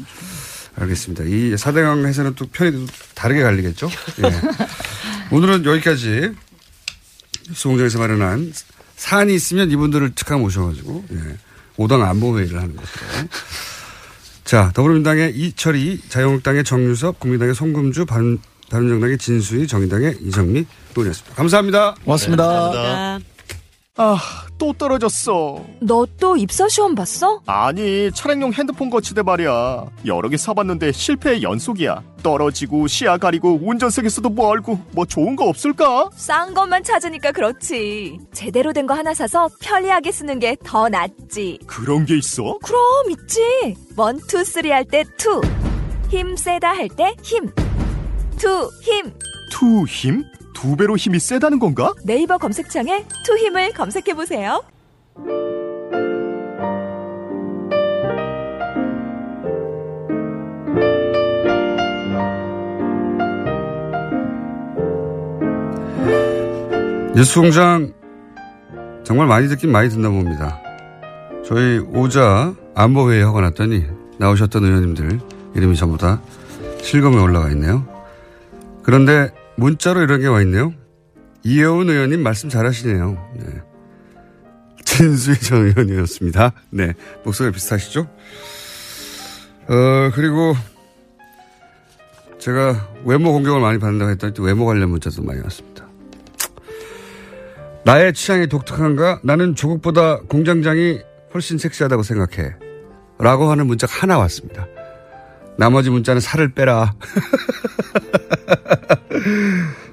알겠습니다. 이 사대강에서는 또 편이 다르게 갈리겠죠. 예. 오늘은 여기까지 뉴스공장에서 마련한 사안이 있으면 이분들을 특강 모셔가지고 예. 오당 안보회의를 하는 것으로. 자, 더불어민주당의 이철희, 자유한국당의 정유섭, 국민의당의 손금주, 반 바른정당의 진수희, 정의당의 이정미 의원이었습니다. 감사합니다. 고맙습니다. 네, 감사합니다. 아, 또 떨어졌어. 너 또 입사시험 봤어? 아니, 차량용 핸드폰 거치대 말이야. 여러 개 사봤는데 실패의 연속이야. 떨어지고 시야 가리고 운전석에서도 뭐 알고 뭐 좋은 거 없을까? 싼 것만 찾으니까 그렇지. 제대로 된 거 하나 사서 편리하게 쓰는 게 더 낫지. 그런 게 있어? 그럼 있지. 원, 투, 쓰리 할 때 투. 힘 세다 할 때 힘. 투 힘. 투 힘? 두 배로 힘이 세다는 건가? 네이버 검색창에 투 힘을 검색해 보세요. 뉴스공장 정말 많이 듣긴 많이 듣나 봅니다. 저희 오자 안보회의 하고 났더니 나오셨던 의원님들 이름이 전부 다 실검에 올라가 있네요. 그런데 문자로 이런 게 와 있네요. 이혜원 의원님 말씀 잘하시네요. 네. 진수희 전 의원이었습니다. 네, 목소리가 비슷하시죠? 어 그리고 제가 외모 공격을 많이 받는다고 했더니 또 외모 관련 문자도 많이 왔습니다. 나의 취향이 독특한가? 나는 조국보다 공장장이 훨씬 섹시하다고 생각해. 라고 하는 문자가 하나 왔습니다. 나머지 문자는 살을 빼라.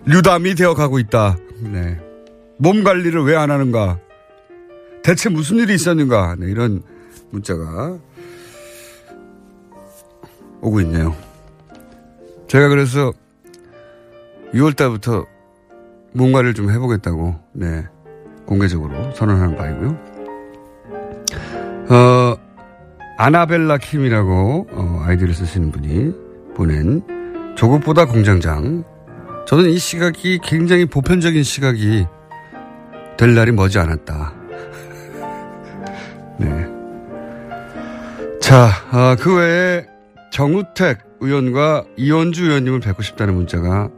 유담이 되어가고 있다. 네. 몸 관리를 왜 안 하는가. 대체 무슨 일이 있었는가. 네, 이런 문자가 오고 있네요. 제가 그래서 유월 달부터 몸 관리를 좀 해보겠다고 네, 공개적으로 선언하는 바이고요. 어, 아나벨라 킴이라고 어, 아이디를 쓰시는 분이 보낸 조국보다 공장장. 저는 이 시각이 굉장히 보편적인 시각이 될 날이 머지 않았다. 네. 자, 아, 그 외에 정우택 의원과 이원주 의원님을 뵙고 싶다는 문자가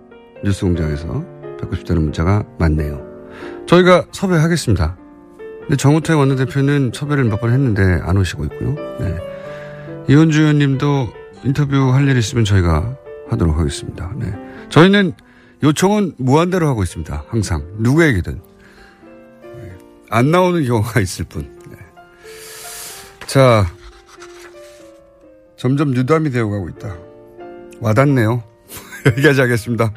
뉴스공장에서 뵙고 싶다는 문자가 많네요. 저희가 섭외하겠습니다. 근데 정우태 원내대표는 섭외를 몇 번 했는데 안 오시고 있고요. 네. 이현주 의원님도 인터뷰 할 일 있으면 저희가 하도록 하겠습니다. 네. 저희는 요청은 무한대로 하고 있습니다. 항상 누구에게든 안 나오는 경우가 있을 뿐. 네. 자, 점점 유담이 되어가고 있다. 와닿네요. 여기까지 하겠습니다.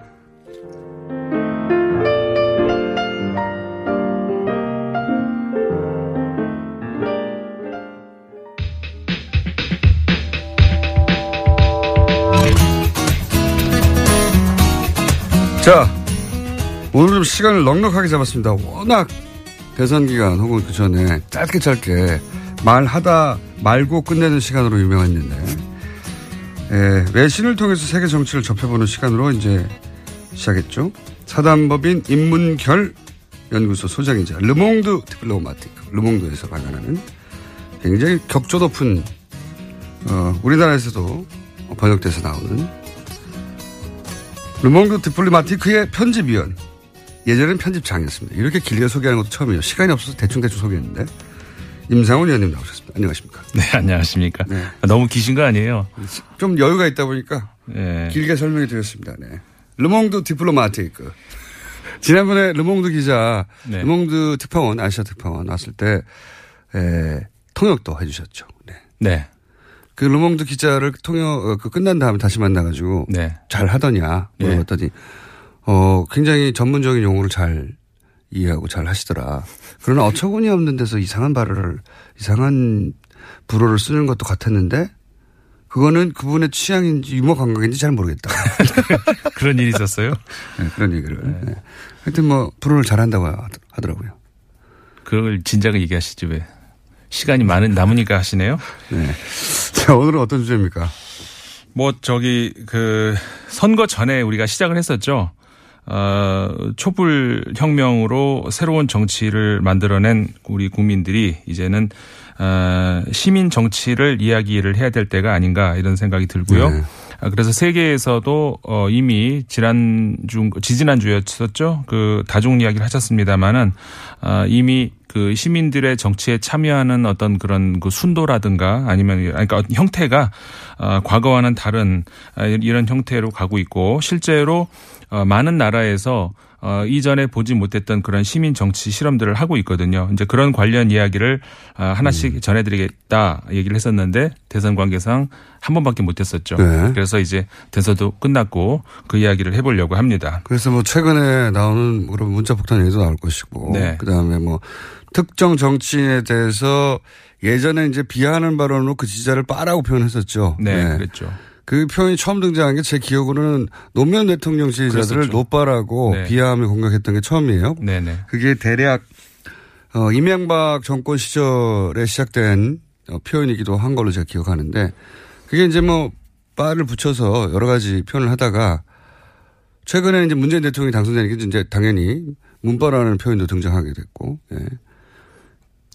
자, 오늘 좀 시간을 넉넉하게 잡았습니다. 워낙 대선 기간 혹은 그 전에 짧게 짧게 말하다 말고 끝내는 시간으로 유명했는데, 예, 외신을 통해서 세계 정치를 접해보는 시간으로 이제 시작했죠. 사단법인 임문결 연구소 소장이자 르몽드디플로마티크, 르몽드에서 발간하는 굉장히 격조 높은, 어, 우리나라에서도 번역돼서 나오는 르몽드디플로마티크의 편집위원, 예전엔 편집장이었습니다. 이렇게 길게 소개하는 것도 처음이에요. 시간이 없어서 대충대충 소개했는데. 임상훈 의원님 나오셨습니다. 안녕하십니까? 네, 안녕하십니까? 네. 너무 기신 거 아니에요? 좀 여유가 있다 보니까 네. 길게 설명이 드렸습니다. 네. 르몽드 디플로마티크. 지난번에 르몽드 기자, 네. 르몽드 특파원, 아시아 특파원 왔을 때 에, 통역도 해주셨죠. 네. 네. 그 르몽드 기자를 통역 그 끝난 다음에 다시 만나가지고 네. 잘 하더냐 물어봤더니 네. 어, 굉장히 전문적인 용어를 잘 이해하고 잘 하시더라. 그러나 어처구니 없는 데서 이상한 발언을, 이상한 불어를 쓰는 것도 같았는데, 그거는 그분의 취향인지 유머 감각인지 잘 모르겠다. 그런 일이 있었어요? 네, 그런 얘기를. 네. 하여튼 뭐, 불어를 잘한다고 하더라고요. 그걸 진작에 얘기하시지 왜. 시간이 많은, 남으니까 하시네요? 네. 자, 오늘은 어떤 주제입니까? 뭐, 저기, 그, 선거 전에 우리가 시작을 했었죠. 어, 촛불 혁명으로 새로운 정치를 만들어낸 우리 국민들이 이제는 어, 시민 정치를 이야기를 해야 될 때가 아닌가 이런 생각이 들고요. 네. 그래서 세계에서도 어, 이미 지난주, 지지난주였었죠. 그 다중 이야기를 하셨습니다만은 어, 이미 그 시민들의 정치에 참여하는 어떤 그런 그 순도라든가 아니면 그러니까 형태가 어, 과거와는 다른 이런 형태로 가고 있고 실제로 어, 많은 나라에서 어, 이전에 보지 못했던 그런 시민 정치 실험들을 하고 있거든요. 이제 그런 관련 이야기를 어, 하나씩 음. 전해드리겠다 얘기를 했었는데 대선 관계상 한 번밖에 못했었죠. 네. 그래서 이제 대선도 끝났고 그 이야기를 해보려고 합니다. 그래서 뭐 최근에 나오는 그런 문자 폭탄 얘기도 나올 것이고, 네. 그 다음에 뭐 특정 정치인에 대해서 예전에 이제 비하하는 발언으로 그 지지자를 빠라고 표현했었죠. 네, 네. 그랬죠. 그 표현이 처음 등장한 게 제 기억으로는 노무현 대통령 지지자들을 노빠라고 네. 비하하며 공격했던 게 처음이에요. 네네. 그게 대략 어, 이명박 정권 시절에 시작된 어, 표현이기도 한 걸로 제가 기억하는데 그게 이제 뭐 빠를 붙여서 여러 가지 표현을 하다가 최근에 이제 문재인 대통령이 당선되니까 이제 당연히 문빠라는 표현도 등장하게 됐고. 예.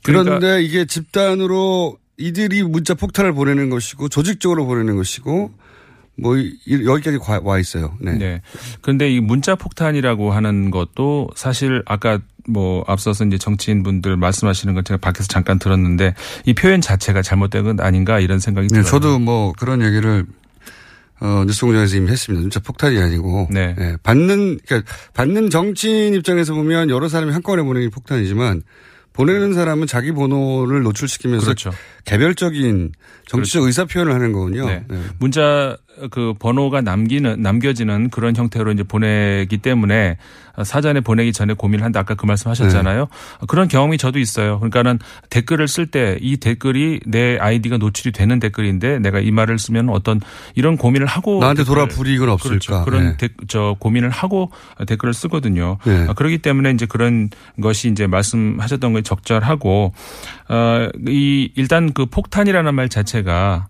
그런데 그러니까. 이게 집단으로 이들이 문자 폭탄을 보내는 것이고 조직적으로 보내는 것이고. 뭐 여기까지 와 있어요. 네. 네. 그런데 이 문자 폭탄이라고 하는 것도 사실 아까 뭐 앞서서 이제 정치인분들 말씀하시는 걸 제가 밖에서 잠깐 들었는데 이 표현 자체가 잘못된 건 아닌가 이런 생각이 네, 들어요. 저도 뭐 그런 얘기를 어, 뉴스공장에서 이미 했습니다. 문자 폭탄이 아니고 네. 네. 받는 그러니까 받는 정치인 입장에서 보면 여러 사람이 한꺼번에 보내는 게 폭탄이지만. 보내는 사람은 자기 번호를 노출시키면서 그렇죠. 개별적인 정치적 그렇죠. 의사 표현을 하는 거군요. 네. 네. 문자 그 번호가 남기는 남겨지는 그런 형태로 이제 보내기 때문에 사전에 보내기 전에 고민을 한다. 아까 그 말씀하셨잖아요. 네. 그런 경험이 저도 있어요. 그러니까는 댓글을 쓸 때 이 댓글이 내 아이디가 노출이 되는 댓글인데 내가 이 말을 쓰면 어떤 이런 고민을 하고 나한테 돌아 불이익은 없을까 그렇죠. 그런 네. 데, 저 고민을 하고 댓글을 쓰거든요. 네. 그렇기 때문에 이제 그런 것이 이제 말씀하셨던 게 적절하고 어, 이 일단 그 폭탄이라는 말 자체가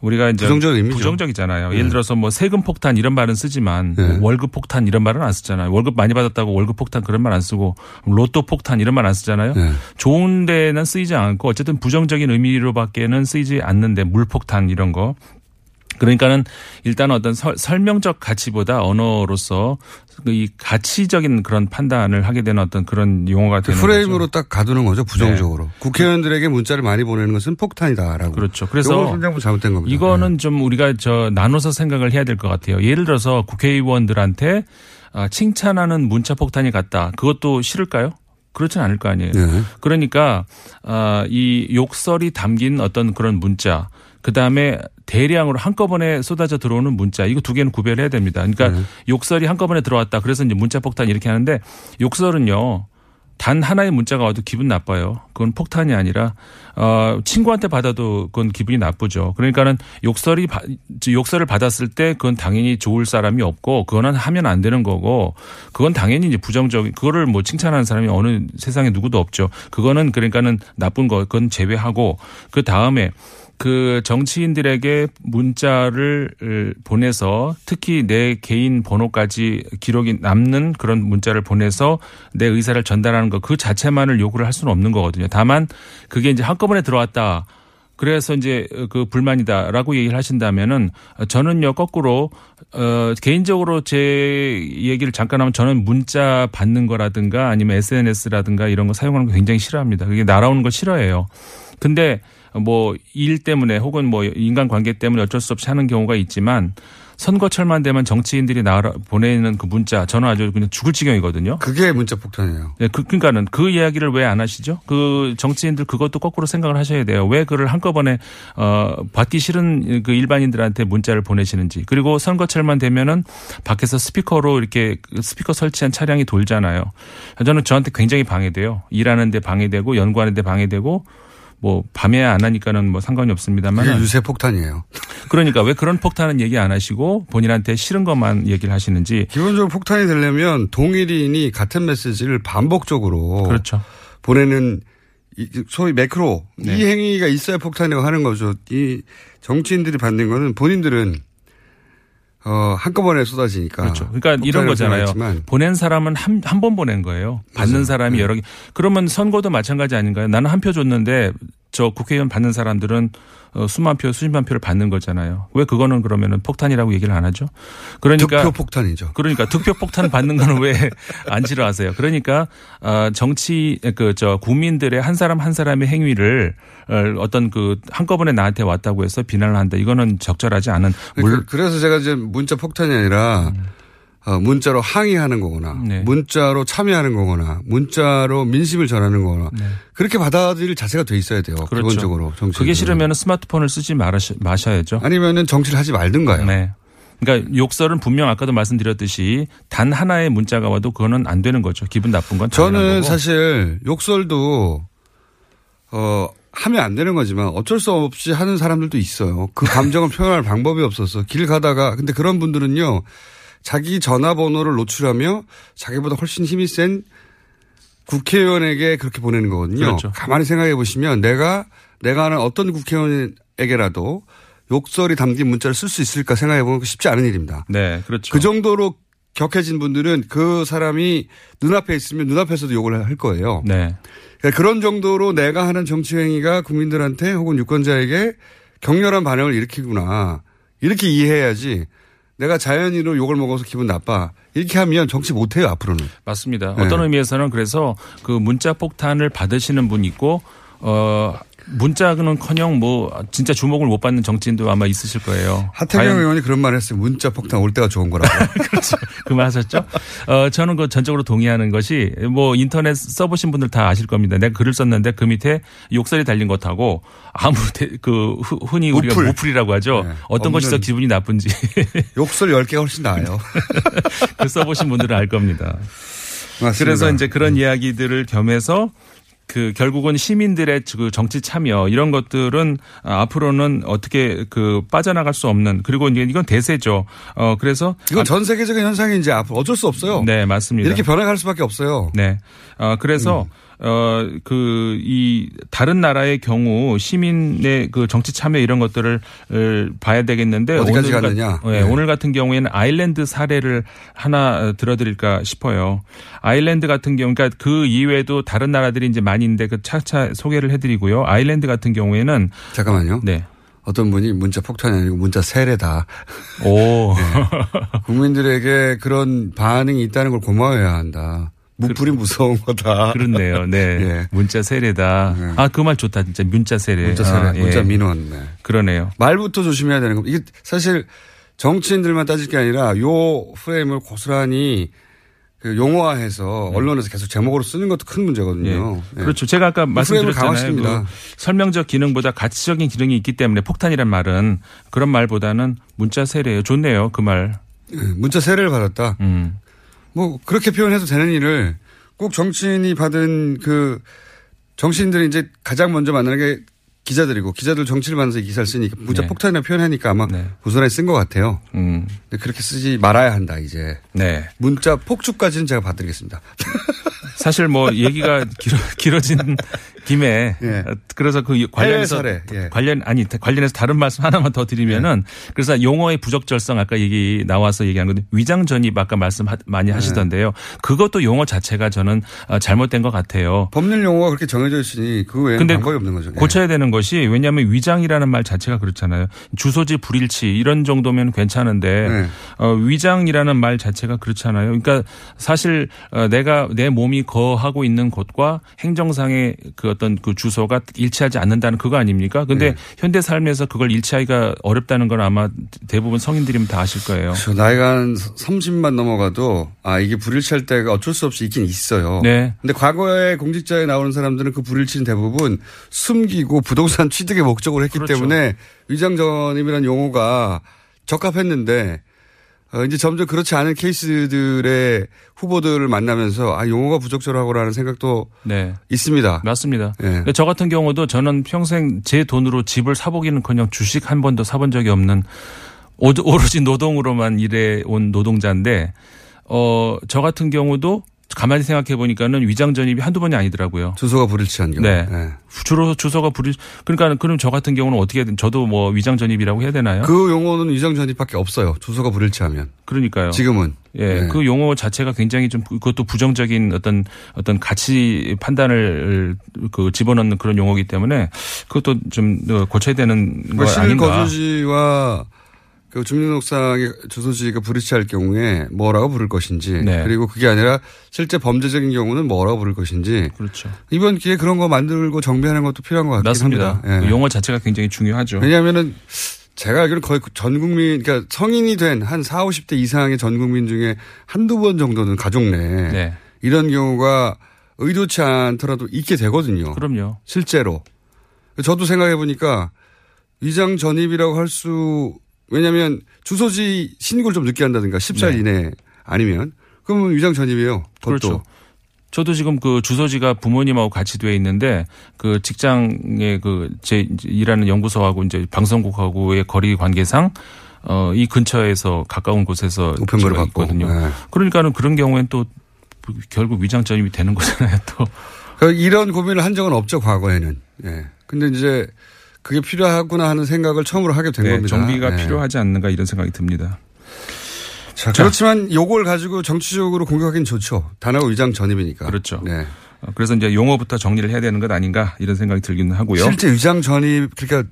우리가 이제 부정적이죠. 부정적이잖아요. 네. 예를 들어서 뭐 세금 폭탄 이런 말은 쓰지만 네. 월급 폭탄 이런 말은 안 쓰잖아요. 월급 많이 받았다고 월급 폭탄 그런 말 안 쓰고 로또 폭탄 이런 말 안 쓰잖아요. 네. 좋은 데는 쓰이지 않고 어쨌든 부정적인 의미로밖에는 쓰이지 않는데 물 폭탄 이런 거. 그러니까는 일단 어떤 설, 설명적 가치보다 언어로서 이 가치적인 그런 판단을 하게 되는 어떤 그런 용어가 되는 거죠. 프레임으로 딱 가두는 거죠. 부정적으로. 네. 국회의원들에게 문자를 많이 보내는 것은 폭탄이다라고. 그렇죠. 그래서 잘못된 겁니다. 이거는 네. 좀 우리가 저 나눠서 생각을 해야 될 것 같아요. 예를 들어서 국회의원들한테 칭찬하는 문자 폭탄이 같다. 그것도 싫을까요? 그렇진 않을 거 아니에요. 네. 그러니까 이 욕설이 담긴 어떤 그런 문자. 그다음에 대량으로 한꺼번에 쏟아져 들어오는 문자. 이거 두 개는 구별해야 됩니다. 그러니까 네. 욕설이 한꺼번에 들어왔다. 그래서 이제 문자 폭탄 이렇게 하는데 욕설은요. 단 하나의 문자가 와도 기분 나빠요. 그건 폭탄이 아니라 어, 친구한테 받아도 그건 기분이 나쁘죠. 그러니까는 욕설이 욕설을 받았을 때 그건 당연히 좋을 사람이 없고 그거는 하면 안 되는 거고 그건 당연히 이제 부정적인 그거를 뭐 칭찬하는 사람이 어느 세상에 누구도 없죠. 그거는 그러니까는 나쁜 거 그건 제외하고 그 다음에 그 정치인들에게 문자를 보내서 특히 내 개인 번호까지 기록이 남는 그런 문자를 보내서 내 의사를 전달하는 것 그 자체만을 요구를 할 수는 없는 거거든요. 다만 그게 이제 한꺼번에 들어왔다. 그래서 이제 그 불만이다라고 얘기를 하신다면은 저는요 거꾸로 어 개인적으로 제 얘기를 잠깐 하면 저는 문자 받는 거라든가 아니면 에스엔에스라든가 이런 거 사용하는 거 굉장히 싫어합니다. 그게 날아오는 거 싫어해요. 근데 뭐 일 때문에 혹은 뭐 인간관계 때문에 어쩔 수 없이 하는 경우가 있지만 선거철만 되면 정치인들이 날아 보내는 그 문자 저는 아주 그냥 죽을 지경이거든요. 그게 문자 폭탄이에요. 네, 그, 그러니까는 그 이야기를 왜 안 하시죠? 그 정치인들 그것도 거꾸로 생각을 하셔야 돼요. 왜 그걸 한꺼번에 어, 받기 싫은 그 일반인들한테 문자를 보내시는지. 그리고 선거철만 되면은 밖에서 스피커로 이렇게 스피커 설치한 차량이 돌잖아요. 저는 저한테 굉장히 방해돼요. 일하는데 방해되고 연구하는데 방해되고. 뭐 밤에 안 하니까는 뭐 상관이 없습니다만. 그게 유세 폭탄이에요. 그러니까 왜 그런 폭탄은 얘기 안 하시고 본인한테 싫은 것만 얘기를 하시는지. 기본적으로 폭탄이 되려면 동일인이 같은 메시지를 반복적으로 그렇죠. 보내는 소위 매크로 네. 이 행위가 있어야 폭탄이라고 하는 거죠. 이 정치인들이 받는 거는 본인들은. 어, 한꺼번에 쏟아지니까. 그렇죠. 그러니까 이런 거잖아요. 보낸 사람은 한, 한 번 보낸 거예요. 받는 맞아요. 사람이 네. 여러 개. 그러면 선거도 마찬가지 아닌가요? 나는 한 표 줬는데 저 국회의원 받는 사람들은 수만 표, 수십만 표를 받는 거잖아요. 왜 그거는 그러면은 폭탄이라고 얘기를 안 하죠? 그러니까. 득표 폭탄이죠. 그러니까 득표 폭탄 받는 거는 왜 안 싫어하세요? 그러니까, 정치, 그, 저, 국민들의 한 사람 한 사람의 행위를 어떤 그 한꺼번에 나한테 왔다고 해서 비난을 한다. 이거는 적절하지 않은. 물... 그래서 제가 이제 문자 폭탄이 아니라 문자로 항의하는 거거나 네. 문자로 참여하는 거거나 문자로 민심을 전하는 거거나 네. 그렇게 받아들일 자세가 돼 있어야 돼요. 그렇죠. 기본적으로. 정치 그게 싫으면 스마트폰을 쓰지 마셔, 마셔야죠. 아니면 정치를 하지 말든가요. 네. 그러니까 욕설은 분명 아까도 말씀드렸듯이 단 하나의 문자가 와도 그거는 안 되는 거죠. 기분 나쁜 건. 저는 사실 욕설도 어, 하면 안 되는 거지만 어쩔 수 없이 하는 사람들도 있어요. 그 감정을 표현할 방법이 없어서 길 가다가 근데 그런 분들은요. 자기 전화번호를 노출하며 자기보다 훨씬 힘이 센 국회의원에게 그렇게 보내는 거거든요. 그렇죠. 가만히 생각해 보시면 내가 내가 아는 어떤 국회의원에게라도 욕설이 담긴 문자를 쓸 수 있을까 생각해 보면 쉽지 않은 일입니다. 네, 그렇죠. 그 정도로 격해진 분들은 그 사람이 눈앞에 있으면 눈앞에서도 욕을 할 거예요. 네. 그러니까 그런 정도로 내가 하는 정치 행위가 국민들한테 혹은 유권자에게 격렬한 반응을 일으키구나. 이렇게 이해해야지. 내가 자연인으로 욕을 먹어서 기분 나빠. 이렇게 하면 정치 못해요, 앞으로는. 맞습니다. 네. 어떤 의미에서는 그래서 그 문자 폭탄을 받으시는 분 있고, 어, 문자는 커녕 뭐 진짜 주목을 못 받는 정치인도 아마 있으실 거예요. 하태경 의원이 그런 말을 했어요. 문자 폭탄 올 때가 좋은 거라고. 그렇죠. 그 말 하셨죠. 어, 저는 그 전적으로 동의하는 것이 뭐 인터넷 써보신 분들 다 아실 겁니다. 내가 글을 썼는데 그 밑에 욕설이 달린 것하고 아무 그 흔히 우리가 우풀. 우풀이라고 하죠. 네. 어떤 것이 더 기분이 나쁜지. 욕설 열 개가 훨씬 나아요. 그 써보신 분들은 알 겁니다. 맞습니다. 그래서 이제 그런 음. 이야기들을 겸해서 그 결국은 시민들의 그 정치 참여 이런 것들은 앞으로는 어떻게 그 빠져나갈 수 없는 그리고 이제 이건 대세죠. 어 그래서 이건 전 세계적인 현상이 이제 앞으로 어쩔 수 없어요. 네, 맞습니다. 이렇게 변화할 수밖에 없어요. 네. 어 그래서 음. 어 그 이 다른 나라의 경우 시민의 그 정치 참여 이런 것들을 봐야 되겠는데 어디까지 갔느냐. 네, 네. 오늘 같은 경우에는 아일랜드 사례를 하나 들어드릴까 싶어요. 아일랜드 같은 경우 그러니까 그 이외에도 다른 나라들이 이제 많이 있는데 그 차차 소개를 해드리고요. 아일랜드 같은 경우에는 잠깐만요. 네. 어떤 분이 문자 폭탄이 아니고 문자 세례다. 오. 네. 국민들에게 그런 반응이 있다는 걸 고마워해야 한다. 무풀이 그, 무서운 거다. 그렇네요. 네. 예. 문자 세례다. 네. 아, 그 말 좋다. 진짜 문자 세례. 문자 세례. 아, 문자 예. 민원. 네. 그러네요. 말부터 조심해야 되는 겁니다. 이게 사실 정치인들만 따질 게 아니라 요 프레임을 고스란히 그 용어화해서 네. 언론에서 계속 제목으로 쓰는 것도 큰 문제거든요. 예. 예. 그렇죠. 제가 아까 그 말씀드렸잖아요. 그 설명적 기능보다 가치적인 기능이 있기 때문에 폭탄이란 말은 그런 말보다는 문자 세례예요. 좋네요. 그 말. 예. 문자 세례를 받았다. 음. 뭐 그렇게 표현해도 되는 일을 꼭 정치인이 받은 그 정치인들이 이제 가장 먼저 만나는 게 기자들이고 기자들 정치를 만나서 기사를 쓰니까 문자 네. 폭탄이나 표현하니까 아마 네. 고스란히 쓴 것 같아요. 음. 근데 그렇게 쓰지 말아야 한다 이제. 네. 문자 폭주까지는 제가 봐드리겠습니다. 사실 뭐 얘기가 길어, 길어진 김에 예. 그래서 그 관련해서 예. 관련 아니 관련해서 다른 말씀 하나만 더 드리면은 예. 그래서 용어의 부적절성 아까 얘기 나와서 얘기한 건데 위장 전입 아까 말씀 하, 많이 하시던데요. 예. 그것도 용어 자체가 저는 잘못된 것 같아요. 법률 용어가 그렇게 정해져 있으니 그 외에는 방법이 없는 거죠. 예. 고쳐야 되는 것이 왜냐하면 위장이라는 말 자체가 그렇잖아요. 주소지 불일치 이런 정도면 괜찮은데 예. 어, 위장이라는 말 자체가 그렇잖아요. 그러니까 사실 내가 내 몸이 거하고 있는 곳과 행정상의 그 어떤 그 주소가 일치하지 않는다는 그거 아닙니까? 그런데 네. 현대 삶에서 그걸 일치하기가 어렵다는 건 아마 대부분 성인들이면 다 아실 거예요. 그렇죠. 나이가 한 서른만 넘어가도 아 이게 불일치할 때가 어쩔 수 없이 있긴 있어요. 네. 근데 과거에 공직자에 나오는 사람들은 그 불일치는 대부분 숨기고 부동산 취득의 목적으로 했기 그렇죠. 때문에 위장전입이라는 용어가 적합했는데 이제 점점 그렇지 않은 케이스들의 후보들을 만나면서 아 용어가 부적절하고라는 생각도 네. 있습니다. 맞습니다. 네. 저 같은 경우도 저는 평생 제 돈으로 집을 사보기는커녕 주식 한 번도 사본 적이 없는 오로지 노동으로만 일해온 노동자인데 어, 저 같은 경우도 가만히 생각해 보니까는 위장 전입이 한두 번이 아니더라고요. 주소가 불일치한 경우. 네. 네. 주로 주소가 불일. 그러니까 그럼 저 같은 경우는 어떻게 저도 뭐 위장 전입이라고 해야 되나요? 그 용어는 위장 전입밖에 없어요. 주소가 불일치하면. 그러니까요. 지금은. 예. 네. 그 용어 자체가 굉장히 좀 그것도 부정적인 어떤 어떤 가치 판단을 그 집어넣는 그런 용어이기 때문에 그것도 좀 고쳐야 되는 거 아닌가. 실 거주지와 그 주민등록상의 주소지가 불일치할 경우에 뭐라고 부를 것인지 네. 그리고 그게 아니라 실제 범죄적인 경우는 뭐라고 부를 것인지 그렇죠. 이번 기회에 그런 거 만들고 정비하는 것도 필요한 것 같긴 맞습니다. 합니다. 예. 그 용어 자체가 굉장히 중요하죠. 왜냐하면은 제가 알기로는 거의 전 국민 그러니까 성인이 된 한 사십, 오십 대 이상의 전 국민 중에 한두 번 정도는 가족 내에 네. 이런 경우가 의도치 않더라도 있게 되거든요. 그럼요. 실제로. 저도 생각해 보니까 위장 전입이라고 할 수 왜냐하면 주소지 신고를 좀 늦게 한다든가 열 살 네. 이내 아니면 그러면 위장 전입이에요. 그것도. 그렇죠. 저도 지금 그 주소지가 부모님하고 같이 돼 있는데 그 직장에 그 제 일하는 연구소하고 이제 방송국하고의 거리 관계상 어 이 근처에서 가까운 곳에서 우편물을 받고 있거든요. 네. 그러니까는 그런 경우엔 또 결국 위장 전입이 되는 거잖아요. 또 이런 고민을 한 적은 없죠 과거에는. 예. 네. 근데 이제. 그게 필요하구나 하는 생각을 처음으로 하게 된 네, 겁니다. 정비가 네. 필요하지 않는가 이런 생각이 듭니다. 자, 그렇지만 요걸 가지고 정치적으로 공격하기는 좋죠. 단어가 위장 전입이니까. 그렇죠. 네. 그래서 이제 용어부터 정리를 해야 되는 것 아닌가 이런 생각이 들기는 하고요. 실제 위장 전입 그러니까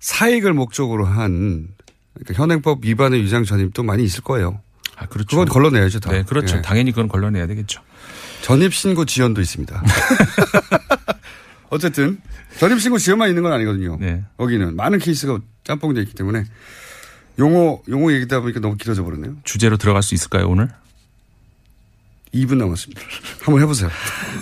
사익을 목적으로 한 그러니까 현행법 위반의 위장 전입도 많이 있을 거예요. 아, 그렇죠. 그건 걸러내야죠. 다. 네, 그렇죠. 네. 당연히 그건 걸러내야 되겠죠. 전입 신고 지연도 있습니다. 어쨌든 전입신고 지연만 있는 건 아니거든요. 네. 여기는 많은 케이스가 짬뽕되어 있기 때문에 용어 용어 얘기다 보니까 너무 길어져 버렸네요. 주제로 들어갈 수 있을까요 오늘? 이 분 남았습니다. 한번 해보세요.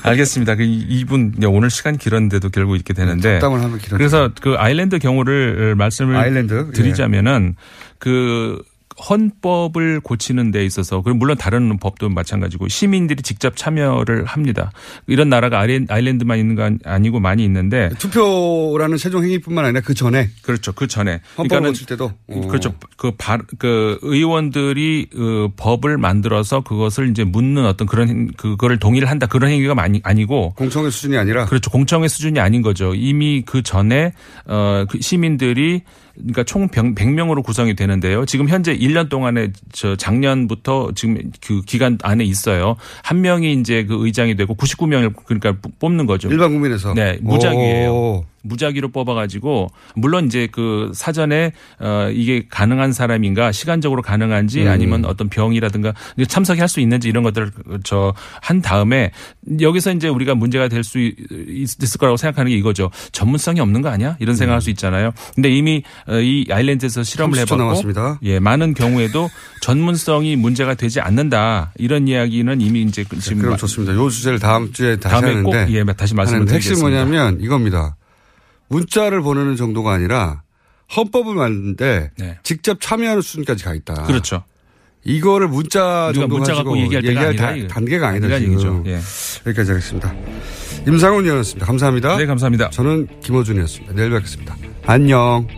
알겠습니다. 그 이 분 오늘 시간 길었는데도 결국 이렇게 되는데. 적당을 하면 길어져. 그래서 그 아일랜드 경우를 말씀을 아일랜드? 드리자면은 예. 그. 헌법을 고치는 데 있어서 그리고 물론 다른 법도 마찬가지고 시민들이 직접 참여를 합니다. 이런 나라가 아일랜드만 있는 건 아니고 많이 있는데. 투표라는 최종 행위뿐만 아니라 그 전에. 그렇죠. 그 전에. 헌법을 고칠 때도. 오. 그렇죠. 그, 바, 그 의원들이 그 법을 만들어서 그것을 이제 묻는 어떤 그런 그거를 동의를 한다. 그런 행위가 많이 아니고. 공청회 수준이 아니라. 그렇죠. 공청회 수준이 아닌 거죠. 이미 그 전에 어, 그 시민들이 그러니까 총 백 명으로 구성이 되는데요. 지금 현재 일 년 동안에 저 작년부터 지금 그 기간 안에 있어요. 한 명이 이제 그 의장이 되고 구십구 명을 그러니까 뽑는 거죠. 일반 국민에서. 네. 무작위예요. 무작위로 뽑아가지고 물론 이제 그 사전에 어 이게 가능한 사람인가 시간적으로 가능한지 음. 아니면 어떤 병이라든가 참석이 할 수 있는지 이런 것들을 저 한 다음에 여기서 이제 우리가 문제가 될 수 있을 거라고 생각하는 게 이거죠. 전문성이 없는 거 아니야? 이런 생각할 수 있잖아요. 근데 이미 이 아일랜드에서 실험을 해봤고 남았습니다. 예, 많은 경우에도 전문성이 문제가 되지 않는다 이런 이야기는 이미 이제 지금 네, 그럼 좋습니다. 요 주제를 다음 주에 다시 다음에 하는데 꼭 예, 다시 말씀을 드리겠습니다. 핵심은 뭐냐면 이겁니다. 문자를 보내는 정도가 아니라 헌법을 만드는데 네. 직접 참여하는 수준까지 가 있다. 그렇죠. 이거를 문자 정도 문자 가지고 얘기할, 얘기할 다, 아니라 단계가 아니다. 지금. 예. 여기까지 하겠습니다. 임상훈 의원이었습니다. 감사합니다. 네, 감사합니다. 저는 김어준이었습니다. 내일 뵙겠습니다. 안녕.